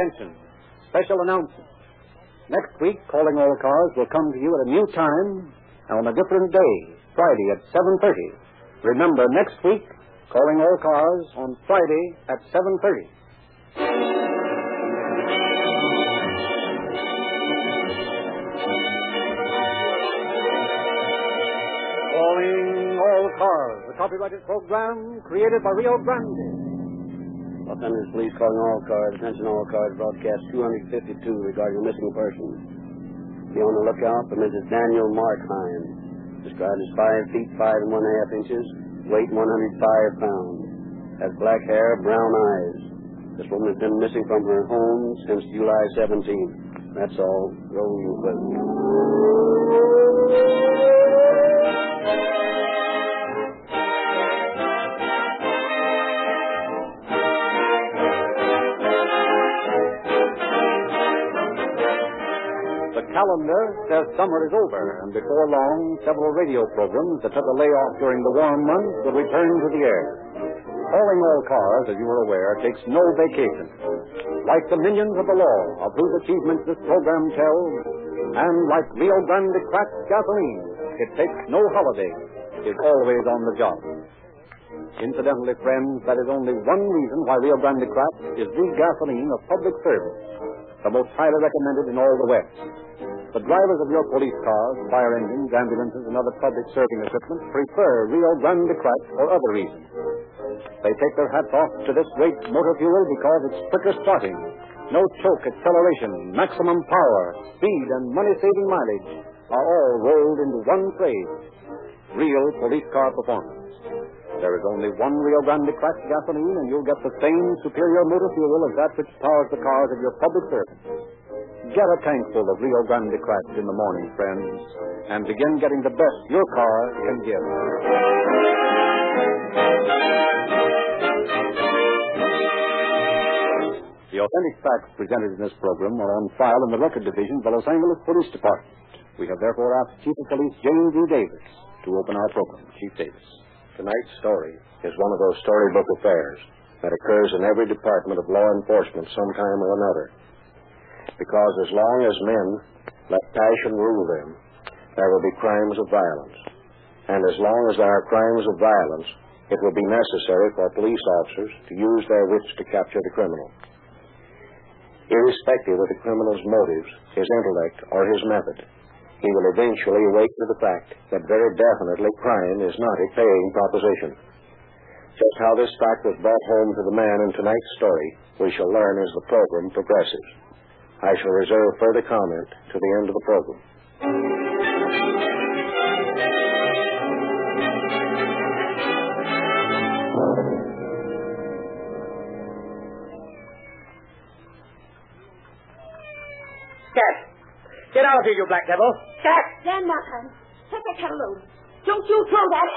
Attention. Special announcement. Next week, Calling All Cars will come to you at a new time and on a different day, Friday at 7:30. Remember, next week, Calling All Cars on Friday at 7:30. Calling All Cars, a copyrighted program created by Rio Grande. Los Angeles Police calling all cars. Attention all cars. Broadcast 252 regarding a missing person. Be on the lookout for Mrs. Daniel Markheim, described as 5 feet 5 1/2 inches, weight 105 pounds, has black hair, brown eyes. This woman has been missing from her home since July 17th. That's all. Roll you clip. Calendar says summer is over, and before long, several radio programs that took a layoff during the warm months will return to the air. Calling All Cars, as you are aware, takes no vacation. Like the minions of the law, of whose achievements this program tells, and like Rio Grande cracked gasoline, it takes no holiday, is always on the job. Incidentally, friends, that is only one reason why Rio Grande cracked is the gasoline of public service, the most highly recommended in all the West. The drivers of your police cars, fire engines, ambulances, and other public serving equipment prefer Rio Grande Cracked for other reasons. They take their hats off to this great motor fuel because it's quicker starting, no choke acceleration, maximum power, speed, and money-saving mileage are all rolled into one phrase: real police car performance. There is only one Rio Grande Cracked gasoline, and you'll get the same superior motor fuel as that which powers the cars of your public servants. Get a tankful of Rio Grande Cracked in the morning, friends, and begin getting the best your car can give. The authentic facts presented in this program are on file in the Record Division of the Los Angeles Police Department. We have therefore asked Chief of Police James E. Davis to open our program. Chief Davis. Tonight's story is one of those storybook affairs that occurs in every department of law enforcement sometime or another. Because as long as men let passion rule them, there will be crimes of violence. And as long as there are crimes of violence, it will be necessary for police officers to use their wits to capture the criminal. Irrespective of the criminal's motives, his intellect, or his method, he will eventually awake to the fact that very definitely crime is not a paying proposition. Just how this fact was brought home to the man in tonight's story, we shall learn as the program progresses. I shall reserve further comment to the end of the program. Cat! Get out of here, you black devil! Cat! Dan Markheim, set that cat alone. Don't you throw that...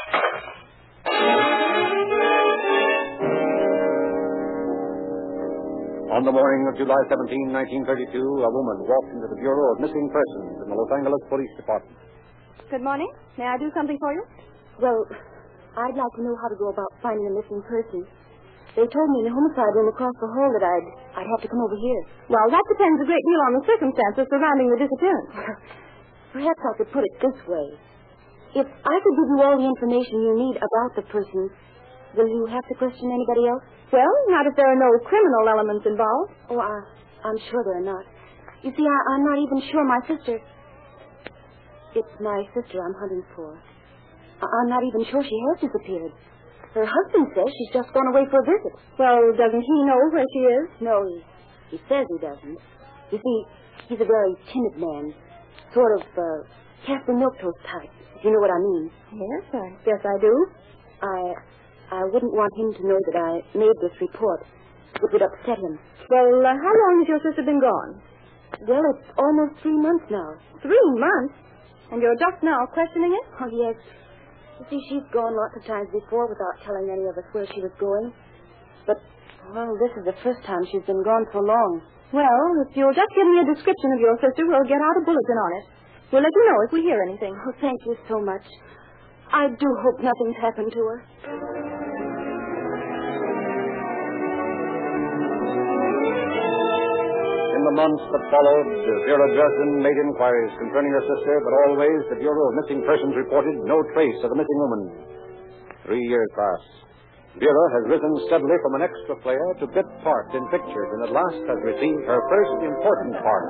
On the morning of July 17, 1932, a woman walked into the Bureau of Missing Persons in the Los Angeles Police Department. Good morning. May I do something for you? Well, I'd like to know how to go about finding a missing person. They told me in the homicide room across the hall that I'd have to come over here. Well, that depends a great deal on the circumstances surrounding the disappearance. Perhaps I could put it this way. If I could give you all the information you need about the person, will you have to question anybody else? Well, not if there are no criminal elements involved. Oh, I'm sure there are not. You see, I'm not even sure my sister... It's my sister I'm hunting for. I'm not even sure she has disappeared. Her husband says she's just gone away for a visit. Well, doesn't he know where she is? No, he says he doesn't. You see, he's a very timid man. Sort of, Captain Milktoast type, if you know what I mean. Yes, I guess I do. I wouldn't want him to know that I made this report. It would upset him. Well, how long has your sister been gone? Well, it's almost 3 months now. 3 months? And you're just now questioning it? Oh, yes. You see, she's gone lots of times before without telling any of us where she was going. But, well, this is the first time she's been gone so long. Well, if you'll just give me a description of your sister, we'll get out a bulletin on it. We'll let you know if we hear anything. Oh, thank you so much. I do hope nothing's happened to her. the months that followed, Vera Dresden made inquiries concerning her sister, but always the Bureau of Missing Persons reported no trace of the missing woman. 3 years passed. Vera has risen steadily from an extra player to bit part in pictures, and at last has received her first important part.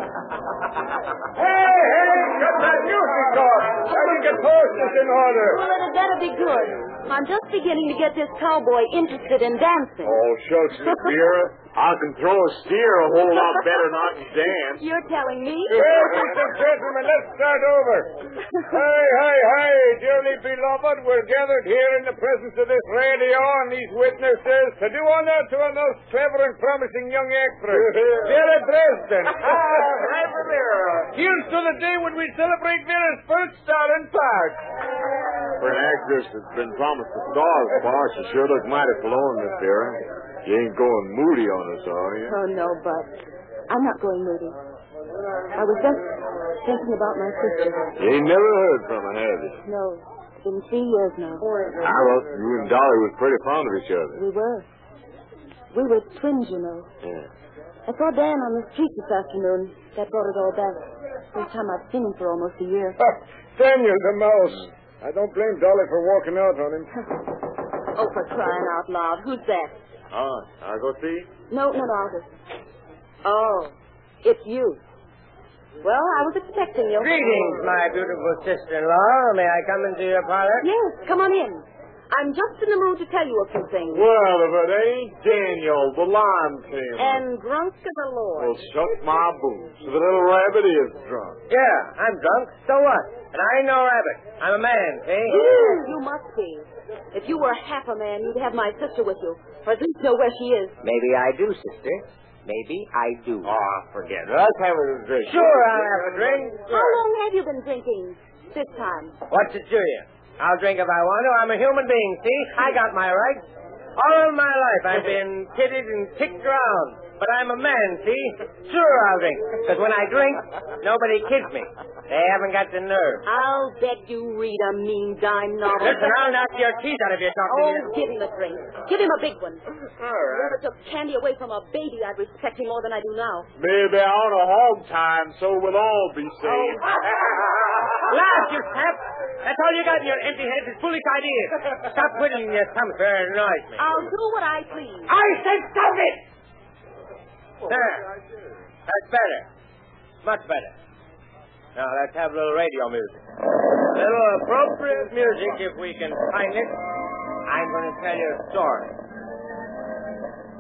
Hey, hey, get that music off! I can get horses in order. Well, it had better be good. I'm just beginning to get this cowboy interested in dancing. Oh, shucks, Vera. I can throw a steer a whole lot better than I can dance. You're telling me? Ladies and gentlemen, let's start over. Hi, dearly beloved. We're gathered here in the presence of this radio and these witnesses to do honor to a most clever and promising young actress, Vera Dresden. Here's to the day when we celebrate Vera's first star in parts. For an actress that's been promised the stars, Boss, you sure look mighty forlorn, Miss Vera. You ain't going moody on us, are you? Oh, no, Bud. I'm not going moody. I was just thinking about my sister. You ain't never heard from her, have you? No. It's been 3 years now. I thought you and Dolly was pretty fond of each other. We were twins, you know. Yeah. I saw Dan on the street this afternoon. That brought it all back. First time I've seen him for almost a year. Daniel the mouse. I don't blame Dolly for walking out on him. Oh, for crying out loud. Who's that? I'll go see? No, August. Oh, it's you. Well, I was expecting you. Greetings, my beautiful sister-in-law. May I come into your parlor? Yes, come on in. I'm just in the mood to tell you a few things. Well, if it ain't Daniel, the lime tamer. And drunk as a lord. Well, shut my boots. The little rabbit is drunk. Yeah, I'm drunk. So what? And I ain't no rabbit. I'm a man, see? You must be. If you were half a man, you'd have my sister with you. Or at least know where she is. Maybe I do, sister. Maybe I do. Oh, forget it. Let's have a drink. Sure, I'll have a drink. How long have you been drinking this time? What's it to you? I'll drink if I want to. I'm a human being, see? I got my rights. All my life I've been kidded and kicked around. But I'm a man, see? Sure, I'll drink. Because when I drink, nobody kids me. They haven't got the nerve. I'll bet you read a mean dime novel. Listen, I'll knock your teeth out if you're talking to me. Oh, give him a drink. Give him a big one. All right. If I took candy away from a baby, I'd respect him more than I do now. Maybe out of hog time, so we'll all be safe. Laugh, you sap. That's all you got in your empty head is foolish ideas. Stop whittling your stomach. It annoys me. I'll do what I please. I said stop it! There. That's better. Much better. Now, let's have a little radio music. A little appropriate music, if we can find it. I'm going to tell you a story.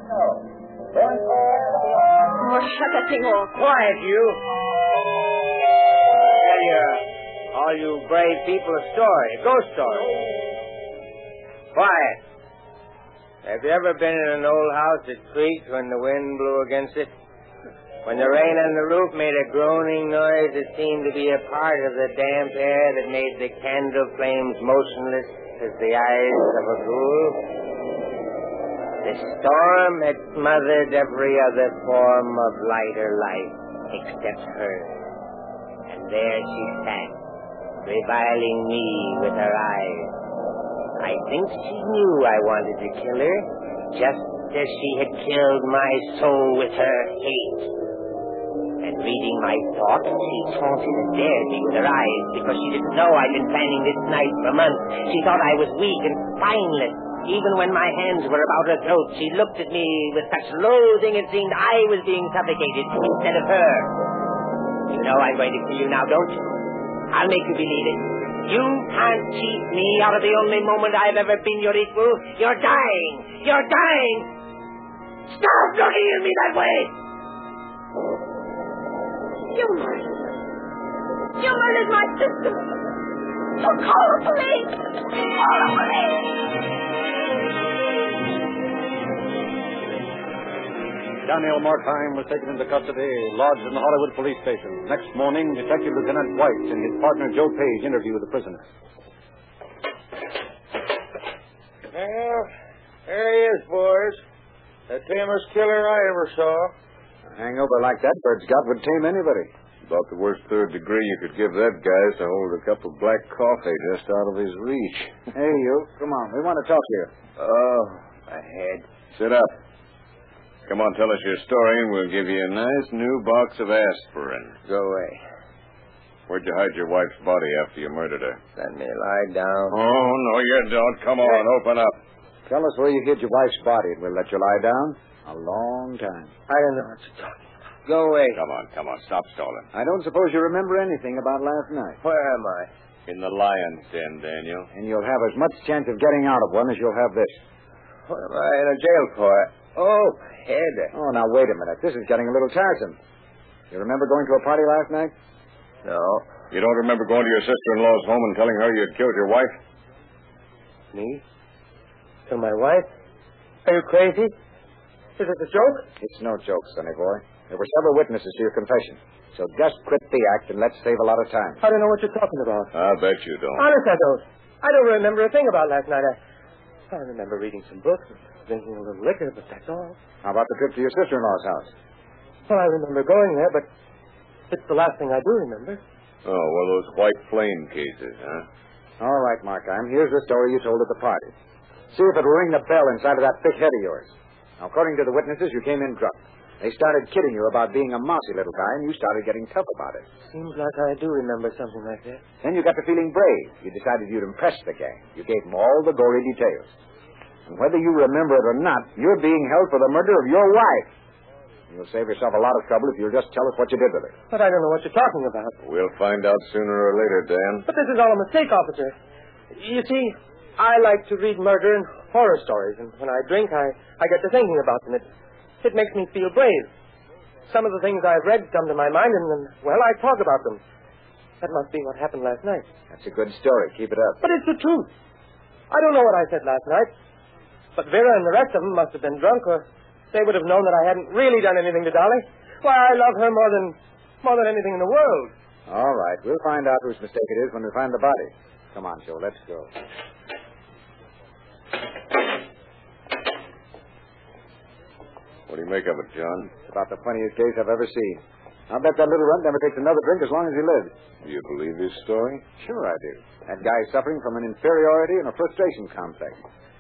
Oh, shut that thing off. Quiet, you. I'll tell you, all you brave people, a story, a ghost story. Quiet. Have you ever been in an old house that creaked when the wind blew against it? When the rain on the roof made a groaning noise that seemed to be a part of the damp air that made the candle flames motionless as the eyes of a ghoul? The storm had smothered every other form of lighter life except hers. And there she sat, reviling me with her eyes. I think she knew I wanted to kill her, just as she had killed my soul with her hate. And reading my thoughts, she taunted and dared me with her eyes, because she didn't know I'd been planning this night for months. She thought I was weak and spineless. Even when my hands were about her throat, she looked at me with such loathing it seemed I was being suffocated instead of her. You know I'm going to kill you now, don't you? I'll make you believe it. You can't cheat me out of the only moment I've ever been your equal. You're dying. You're dying. Stop looking at me that way. You murdered my sister. So call the police. Call the police. Daniel Markheim was taken into custody, lodged in the Hollywood police station. Next morning, Detective Lieutenant White and his partner Joe Page interviewed the prisoner. Well, there he is, boys. The tamest killer I ever saw. A hangover like that bird's got would tame anybody. About the worst third degree you could give that guy is to hold a cup of black coffee just out of his reach. Hey, you. Come on. We want to talk to you. Oh, my head. Sit up. Come on, tell us your story, and we'll give you a nice new box of aspirin. Go away. Where'd you hide your wife's body after you murdered her? Let me lie down. Oh, no, you don't. Come on, open up. Tell us where you hid your wife's body, and we'll let you lie down. A long time. I don't know what you're talking about. Go away. Come on. Stop stalling. I don't suppose you remember anything about last night. Where am I? In the lion's den, Daniel. And you'll have as much chance of getting out of one as you'll have this. What am I in a jail for? Oh, my head. Oh, now, wait a minute. This is getting a little tiresome. You remember going to a party last night? No. You don't remember going to your sister-in-law's home and telling her you'd killed your wife? Me? Kill my wife? Are you crazy? Is it a joke? It's no joke, sonny boy. There were several witnesses to your confession. So just quit the act and let's save a lot of time. I don't know what you're talking about. I bet you don't. Honest, I don't. I don't remember a thing about last night. I remember reading some books and drinking a little liquor, but that's all. How about the trip to your sister-in-law's house? Well, I remember going there, but it's the last thing I do remember. Oh, well, those white flame cases, huh? All right, Markheim, here's the story you told at the party. See if it'll ring the bell inside of that thick head of yours. Now, according to the witnesses, you came in drunk. They started kidding you about being a mousy little guy, and you started getting tough about it. Seems like I do remember something like that. Then you got to feeling brave. You decided you'd impress the gang. You gave them all the gory details. And whether you remember it or not, you're being held for the murder of your wife. You'll save yourself a lot of trouble if you'll just tell us what you did with her. But I don't know what you're talking about. We'll find out sooner or later, Dan. But this is all a mistake, officer. You see, I like to read murder and horror stories, and when I drink, I get to thinking about them. It makes me feel brave. Some of the things I've read come to my mind, and then, well, I talk about them. That must be what happened last night. That's a good story. Keep it up. But it's the truth. I don't know what I said last night, but Vera and the rest of them must have been drunk, or they would have known that I hadn't really done anything to Dolly. Why, I love her more than anything in the world. All right. We'll find out whose mistake it is when we find the body. Come on, Joe. Let's go. What do you make of it, John? It's about the funniest case I've ever seen. I'll bet that little runt never takes another drink as long as he lives. Do you believe his story? Sure I do. That guy's suffering from an inferiority and a frustration complex.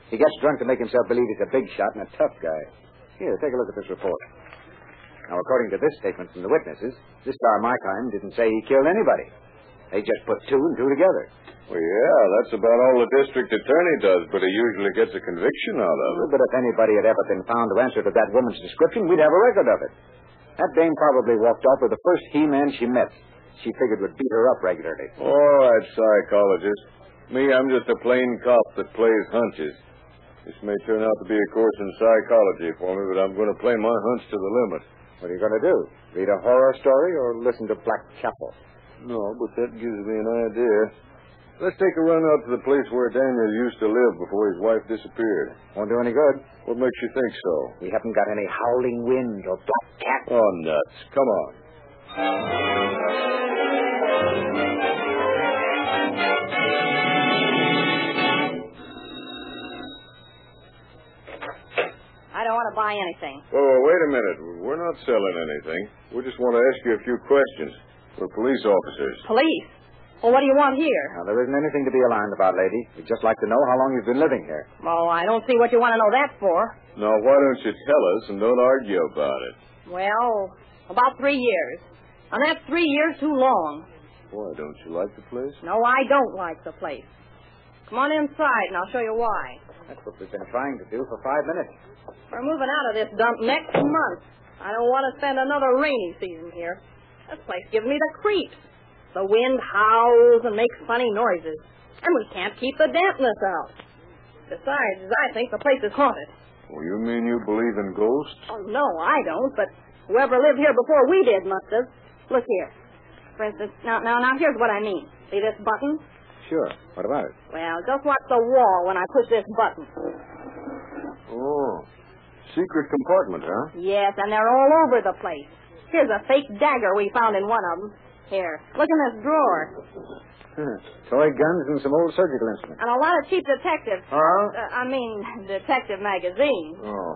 He gets drunk to make himself believe he's a big shot and a tough guy. Here, take a look at this report. Now, according to this statement from the witnesses, this guy Markheim didn't say he killed anybody. They just put two and two together. Well, yeah, that's about all the district attorney does, but he usually gets a conviction out of it. But if anybody had ever been found to answer to that woman's description, we'd have a record of it. That dame probably walked off with the first he-man she met. She figured would beat her up regularly. All right, psychologist. Me, I'm just a plain cop that plays hunches. This may turn out to be a course in psychology for me, but I'm going to play my hunch to the limit. What are you going to do? Read a horror story or listen to Blackchapel? No, but that gives me an idea. Let's take a run out to the place where Daniel used to live before his wife disappeared. Won't do any good. What makes you think so? We haven't got any howling wind or black cat. Oh, nuts. Come on. I don't want to buy anything. Oh, wait a minute. We're not selling anything. We just want to ask you a few questions. We're police officers. Police? Well, what do you want here? Now, there isn't anything to be alarmed about, lady. We'd just like to know how long you've been living here. Oh, I don't see what you want to know that for. Now, why don't you tell us and don't argue about it? Well, about 3 years. And that's 3 years too long. Why, don't you like the place? No, I don't like the place. Come on inside and I'll show you why. That's what we've been trying to do for 5 minutes. We're moving out of this dump next month. I don't want to spend another rainy season here. This place gives me the creeps. The wind howls and makes funny noises. And we can't keep the dampness out. Besides, I think the place is haunted. Well, you mean you believe in ghosts? Oh, no, I don't. But whoever lived here before we did must have. Look here. For instance, now, here's what I mean. See this button? Sure. What about it? Well, just watch the wall when I push this button. Oh. Secret compartment, huh? Yes, and they're all over the place. Here's a fake dagger we found in one of them. Here, look in this drawer. Toy guns and some old surgical instruments. And a lot of cheap detective... Huh? Detective magazines. Oh.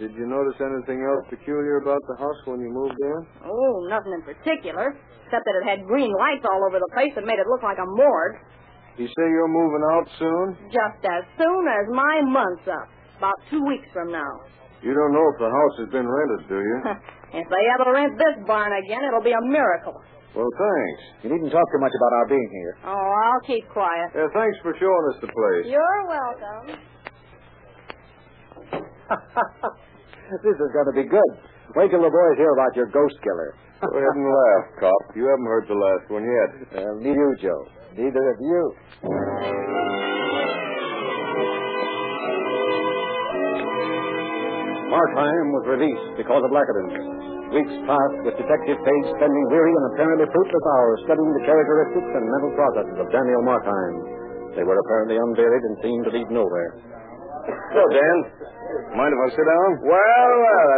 Did you notice anything else peculiar about the house when you moved in? Oh, nothing in particular, except that it had green lights all over the place that made it look like a morgue. You say you're moving out soon? Just as soon as my month's up. About 2 weeks from now. You don't know if the house has been rented, do you? If they ever rent this barn again, it'll be a miracle. Well, thanks. You needn't talk too much about our being here. Oh, I'll keep quiet. Yeah, thanks for showing us the place. You're welcome. This is going to be good. Wait till the boys hear about your ghost killer. Go ahead and laugh, cop. You haven't heard the last one yet. Neither you, Joe. Neither have you. Markheim was released because of lack of evidence. Weeks passed with Detective Page spending weary and apparently fruitless hours studying the characteristics and mental processes of Daniel Markheim. They were apparently unvaried and seemed to lead nowhere. Hello, Dan. Mind if I sit down? Well,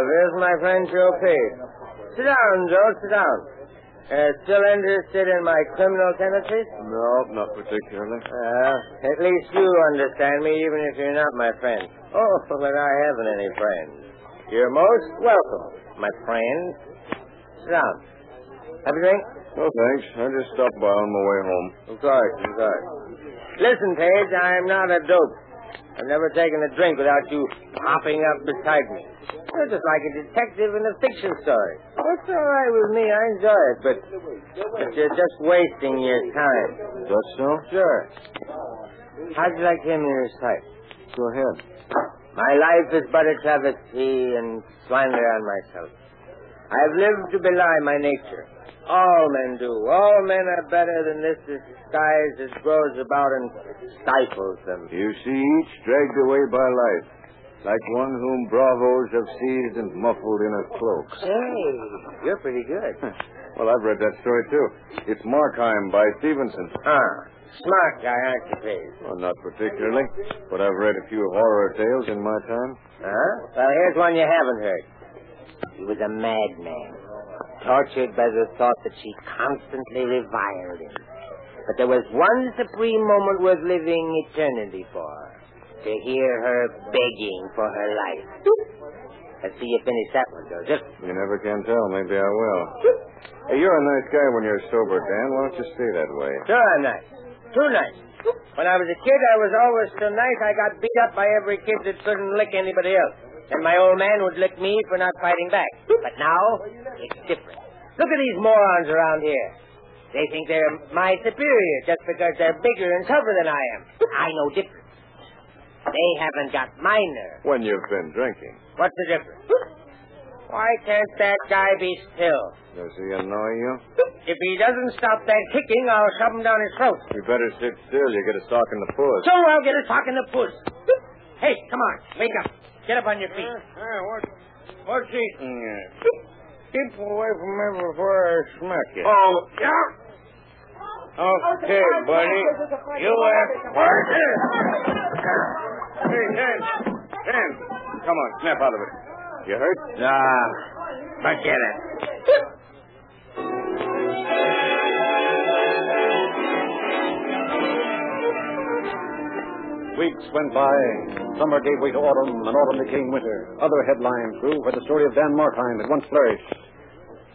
there's my friend Joe Page. Sit down, Joe, sit down. Still interested in my criminal tendencies? No, not particularly. At least you understand me, even if you're not my friend. Oh, but I haven't any friends. You're most welcome, my friend. Sit down. Have a drink? No, thanks. I just stopped by on my way home. I'm sorry. Listen, Page, I'm not a dope. I've never taken a drink without you hopping up beside me. You're just like a detective in a fiction story. It's all right with me. I enjoy it, but you're just wasting your time. Is that so? Sure. How'd you like him in your sight? Go ahead. My life is but a travesty and slandered on myself. I've lived to belie my nature. All men do. All men are better than this disguise that grows about and stifles them. You see, each dragged away by life, like one whom bravos have seized and muffled in a cloak. Hey, you're pretty good. Well, I've read that story, too. It's Markheim by Stevenson. Smart guy, aren't you, Page? Well, not particularly, but I've read a few horror tales in my time. Huh? Well, here's one you haven't heard. He was a madman, tortured by the thought that she constantly reviled him. But there was one supreme moment worth living eternity for, to hear her begging for her life. Let's see you finish that one, Joseph. You never can tell. Maybe I will. Hey, you're a nice guy when you're sober, Dan. Why don't you stay that way? Sure, I'm nice. Too nice. When I was a kid, I was always so nice I got beat up by every kid that couldn't lick anybody else. And my old man would lick me for not fighting back. But now, it's different. Look at these morons around here. They think they're my superior just because they're bigger and tougher than I am. I know different. They haven't got my nerve. When you've been drinking. What's the difference? Why can't that guy be still? Does he annoy you? If he doesn't stop that kicking, I'll shove him down his throat. You better sit still. You get a sock in the puss. So I'll get a sock in the puss. Hey, come on. Wake up. Get up on your feet. What's eating you? Keep away from me before I smack you. Oh, yeah. Okay, buddy. You have... Hey, Dan. Come on, snap out of it. You hurt? Nah, forget it. Weeks went by. Summer gave way to autumn, and autumn became winter. Other headlines grew where the story of Dan Markheim had once flourished.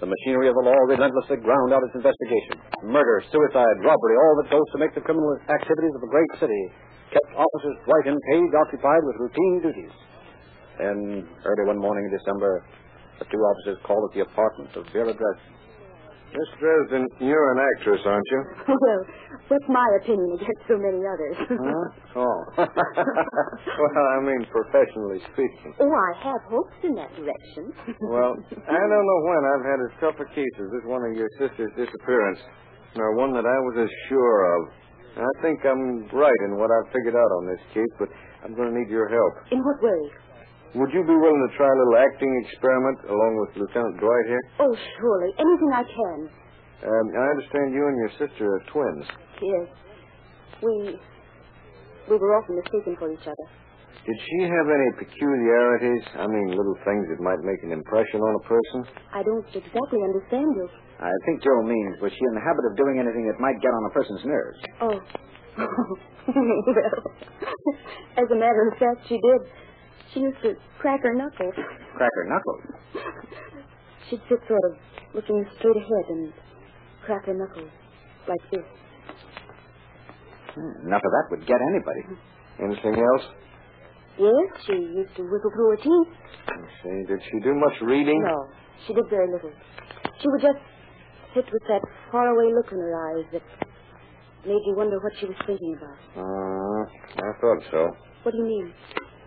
The machinery of the law relentlessly ground out its investigation. Murder, suicide, robbery, all that goes to make the criminal activities of a great city, kept officers Dwight and Page occupied with routine duties. Then, early one morning in December, the two officers called at the apartment of Vera Dresden. Miss Dresden, you're an actress, aren't you? Well, what's my opinion against so many others? Huh? Oh. Well, I mean, professionally speaking. Oh, I have hopes in that direction. Well, I don't know when I've had as tough a case as this one of your sister's disappearance, or one that I was as sure of. I think I'm right in what I've figured out on this case, but I'm going to need your help. In what way? Would you be willing to try a little acting experiment along with Lieutenant Dwight here? Oh, surely. Anything I can. I understand you and your sister are twins. Yes. We were often mistaken for each other. Did she have any peculiarities? I mean, little things that might make an impression on a person? I don't exactly understand you. I think Joe means, was she in the habit of doing anything that might get on a person's nerves? Oh. Well, as a matter of fact, she did. She used to crack her knuckles. Crack her knuckles? She'd sit sort of looking straight ahead and crack her knuckles like this. Enough of that would get anybody. Anything else? Yes, she used to wiggle through her teeth. I see. Did she do much reading? No, she did very little. She would just sit with that faraway look in her eyes that made you wonder what she was thinking about. I thought so. What do you mean?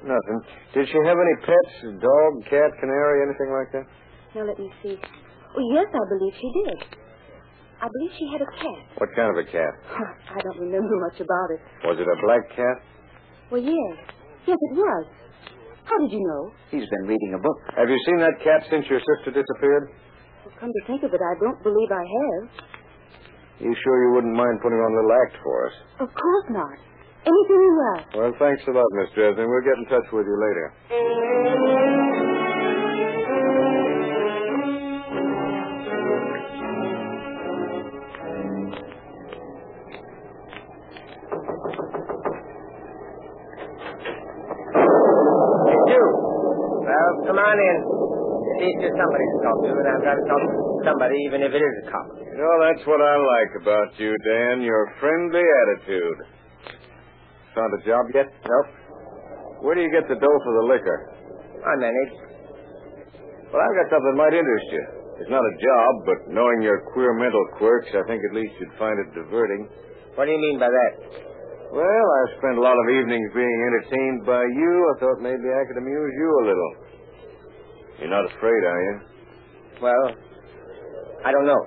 Nothing. Did she have any pets? Dog, cat, canary, anything like that? Now, let me see. Oh, yes, I believe she did. I believe she had a cat. What kind of a cat? I don't remember much about it. Was it a black cat? Well, yes. Yes, it was. How did you know? He's been reading a book. Have you seen that cat since your sister disappeared? Well, come to think of it, I don't believe I have. You sure you wouldn't mind putting on a little act for us? Of course not. Anything you like. Well, thanks a lot, Miss Dresden. We'll get in touch with you later. Come on in. At least there's somebody to talk to, and I've got to talk to somebody, even if it is a cop. You know, that's what I like about you, Dan, your friendly attitude. Found a job yet? Nope. Where do you get the dough for the liquor? I manage. Well, I've got something that might interest you. It's not a job, but knowing your queer mental quirks, I think at least you'd find it diverting. What do you mean by that? Well, I spent a lot of evenings being entertained by you. I thought maybe I could amuse you a little. You're not afraid, are you? Well, I don't know.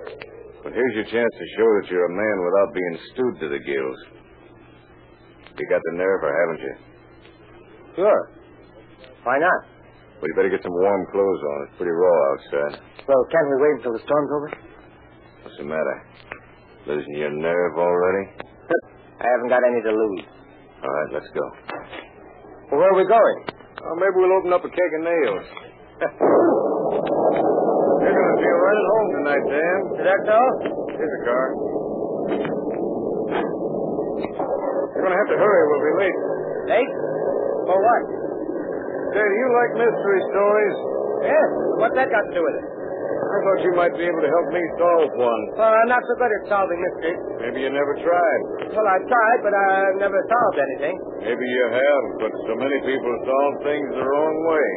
But here's your chance to show that you're a man without being stewed to the gills. You got the nerve, or haven't you? Sure. Why not? Well, you better get some warm clothes on. It's pretty raw outside. Well, can't we wait until the storm's over? What's the matter? Losing your nerve already? I haven't got any to lose. All right, let's go. Well, where are we going? Oh, maybe we'll open up a keg of nails. You're going to be right at home tonight, Dan. Is that so? Here's the car. You're going to have to hurry. We'll be late. Late? For what? Say, do you like mystery stories? Yes. What's that got to do with it? I thought you might be able to help me solve one. Well, I'm not so good at solving mysteries. Maybe you never tried. Well, I've tried, but I've never solved anything. Maybe you have, but so many people solve things the wrong way.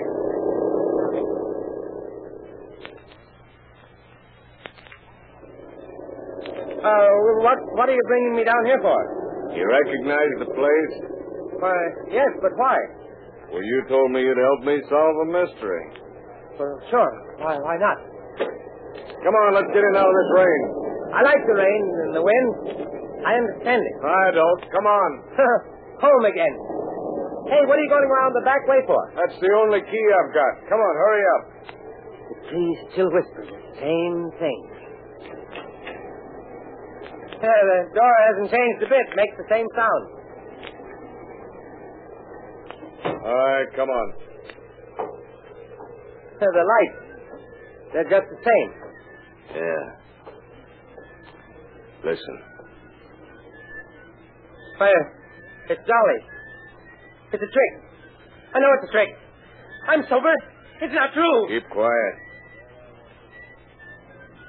What are you bringing me down here for? You recognize the place? Why, yes, but why? Well, you told me you'd help me solve a mystery. Well, sure. Why not? Come on, let's get in out of this rain. I like the rain and the wind. I understand it. I don't. Come on. Home again. Hey, what are you going around the back way for? That's the only key I've got. Come on, hurry up. The trees still whisper the same thing. The door hasn't changed a bit. Makes the same sound. All right, come on. The lights. They're just the same. Yeah. Listen. Fire. It's Dolly. It's a trick. I know it's a trick. I'm sober. It's not true. Keep quiet.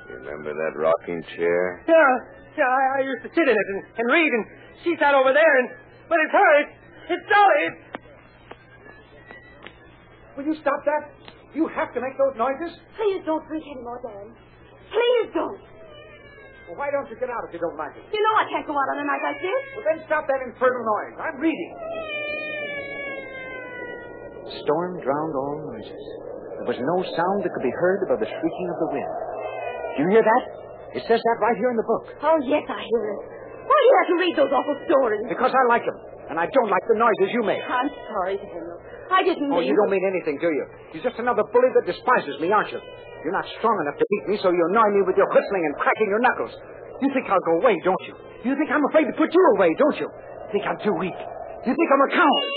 You remember that rocking chair? Yeah. I used to sit in it and read, and she sat over there, and... But it's her. It's Dolly. Will you stop that? You have to make those noises. Please don't drink any more, Dan. Please don't. Well, why don't you get out if you don't like it? You know I can't go out on a night like this. Well, then stop that infernal noise. I'm reading. The storm drowned all noises. There was no sound that could be heard above the shrieking of the wind. Do you hear that? It says that right here in the book. Oh, yes, I hear it. Why do you have to read those awful stories? Because I like them, and I don't like the noises you make. I'm sorry, Daniel. I didn't mean... Oh, you don't mean anything, do you? You're just another bully that despises me, aren't you? You're not strong enough to beat me, so you annoy me with your whistling and cracking your knuckles. You think I'll go away, don't you? You think I'm afraid to put you away, don't you? You think I'm too weak. You think I'm a coward.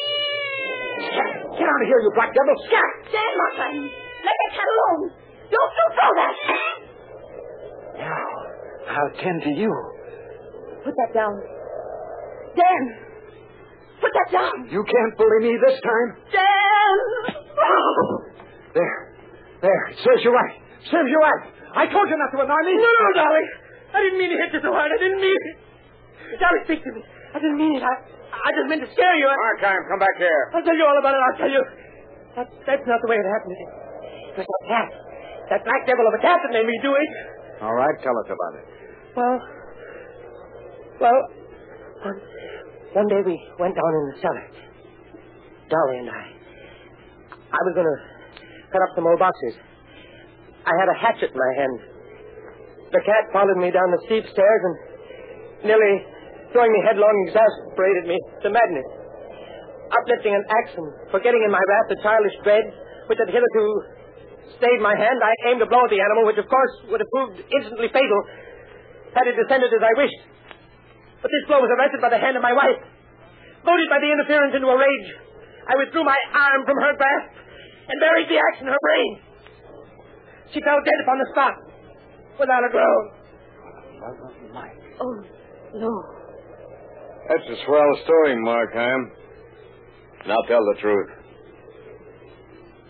Get out of here, you black devil. Scat! Dan Markheim, let that cat alone. Don't you throw that. Now, I'll tend to you. Put that down. Dan! Put that down. You can't bully me this time. Dan! There. There. It serves you right. Serves you right. I told you not to annoy me. No, Dolly. I didn't mean to hit you so hard. I didn't mean it. Dolly, speak to me. I didn't mean it. I just meant to scare you. Markheim, come back here. I'll tell you all about it. I'll tell you. That's not the way it happened. It was that cat. That black devil of a cat that made me do it. All right, tell us about it. Well, one day we went down in the cellar. Dolly and I. I was going to cut up some old boxes. I had a hatchet in my hand. The cat followed me down the steep stairs and nearly throwing me headlong exasperated me to madness. Uplifting an axe and forgetting in my wrath the childish dread which had hitherto stayed my hand, I aimed a blow at the animal, which of course would have proved instantly fatal had it descended as I wished. But this blow was arrested by the hand of my wife. Goaded by the interference into a rage, I withdrew my arm from her grasp and buried the axe in her brain. She fell dead upon the spot, without a groan. Oh, no. That's a swell story, Markheim. Now tell the truth.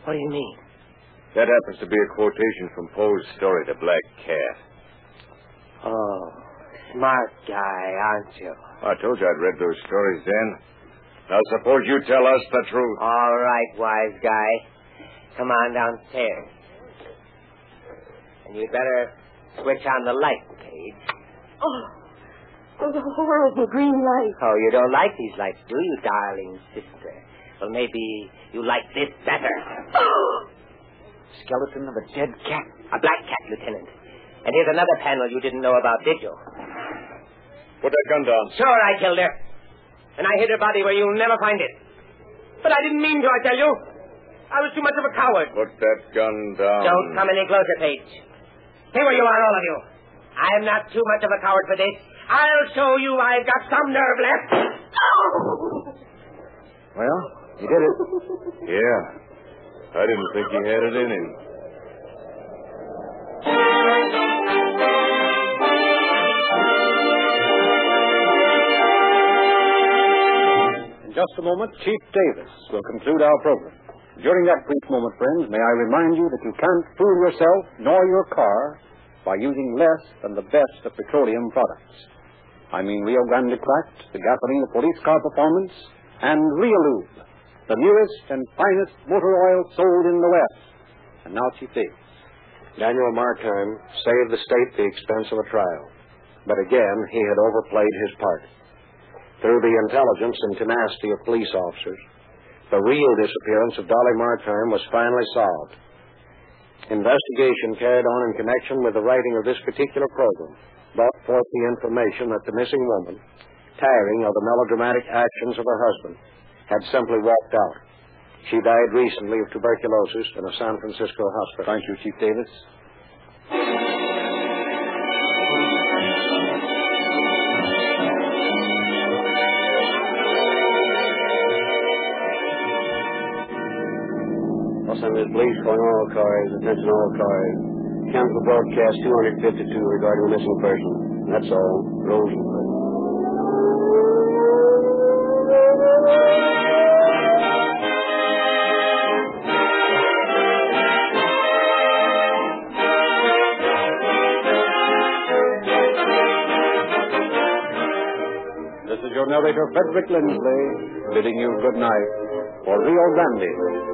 What do you mean? That happens to be a quotation from Poe's story, The Black Cat. Oh, smart guy, aren't you? I told you I'd read those stories then. Now suppose you tell us the truth. All right, wise guy. Come on downstairs. And you'd better switch on the light, Page. Oh, the horrible green light. Oh, you don't like these lights, do you, darling sister? Well, maybe you like this better. Skeleton of a dead cat. A black cat, Lieutenant. And here's another panel you didn't know about, did you? Put that gun down. Sure, I killed her. And I hid her body where you'll never find it. But I didn't mean to, I tell you. I was too much of a coward. Put that gun down. Don't come any closer, Page. Stay where you are, all of you. I'm not too much of a coward for this. I'll show you I've got some nerve left. Well, you did it. Yeah. I didn't think he had it in him. In just a moment, Chief Davis will conclude our program. During that brief moment, friends, may I remind you that you can't fool yourself nor your car by using less than the best of petroleum products. I mean Rio Grande Cracked, the gasoline of police car performance, and Rio Lube, the newest and finest motor oil sold in the West. And now, Chief Davis. Daniel Markheim saved the state the expense of a trial. But again, he had overplayed his part. Through the intelligence and tenacity of police officers, the real disappearance of Dolly Markheim was finally solved. Investigation carried on in connection with the writing of this particular program brought forth the information that the missing woman, tiring of the melodramatic actions of her husband, had simply walked out. She died recently of tuberculosis in a San Francisco hospital. Thank you, Chief Davis. Los Angeles Police, calling all cars, attention all cars. Council broadcast 252 regarding a missing person. That's all. Rosenberg. Your narrator, Frederick Lindsley, bidding you good night for Rio Grande.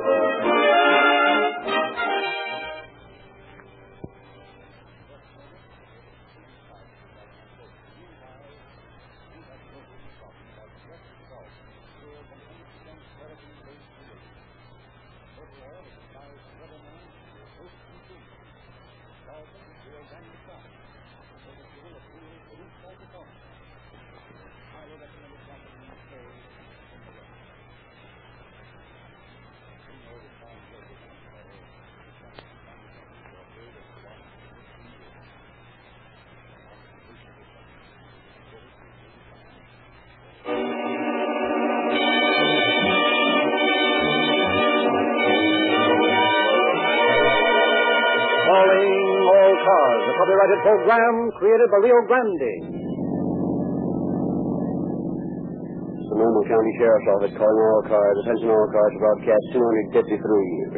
Program created by Rio Grande. The Mobile County Sheriff's Office, calling all cars, attention all cars, broadcast 253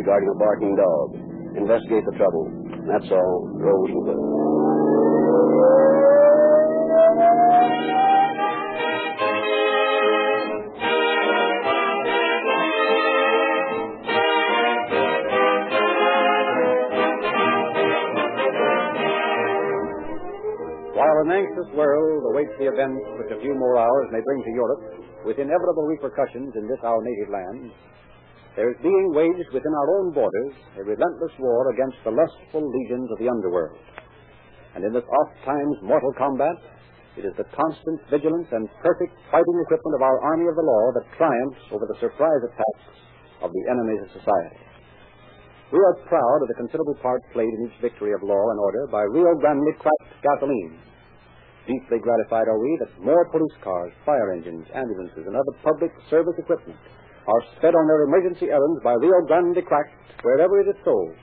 regarding a barking dog. Investigate the trouble. That's all. Rosenberg. while an anxious world awaits the events which a few more hours may bring to Europe with inevitable repercussions in this our native land, there is being waged within our own borders a relentless war against the lustful legions of the underworld. And in this oft-times mortal combat, it is the constant vigilance and perfect fighting equipment of our army of the law that triumphs over the surprise attacks of the enemies of society. We are proud of the considerable part played in each victory of law and order by Rio Grande cracked gasoline. Deeply gratified are we that more police cars, fire engines, ambulances, and other public service equipment are sped on their emergency errands by Rio Grande cracked wherever it is sold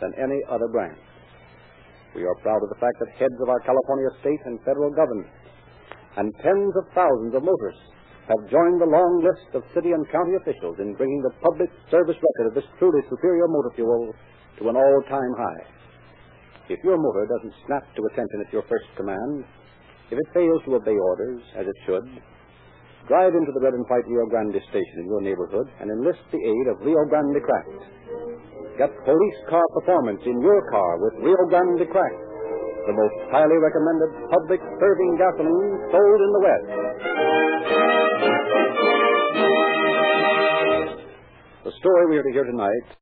than any other brand. We are proud of the fact that heads of our California state and federal governments and tens of thousands of motorists have joined the long list of city and county officials in bringing the public service record of this truly superior motor fuel to an all-time high. If your motor doesn't snap to attention at your first command, if it fails to obey orders, as it should, drive into the red and white Rio Grande station in your neighborhood and enlist the aid of Rio Grande Cracked. Get police car performance in your car with Rio Grande Cracked, the most highly recommended public serving gasoline sold in the West. The story we are to hear tonight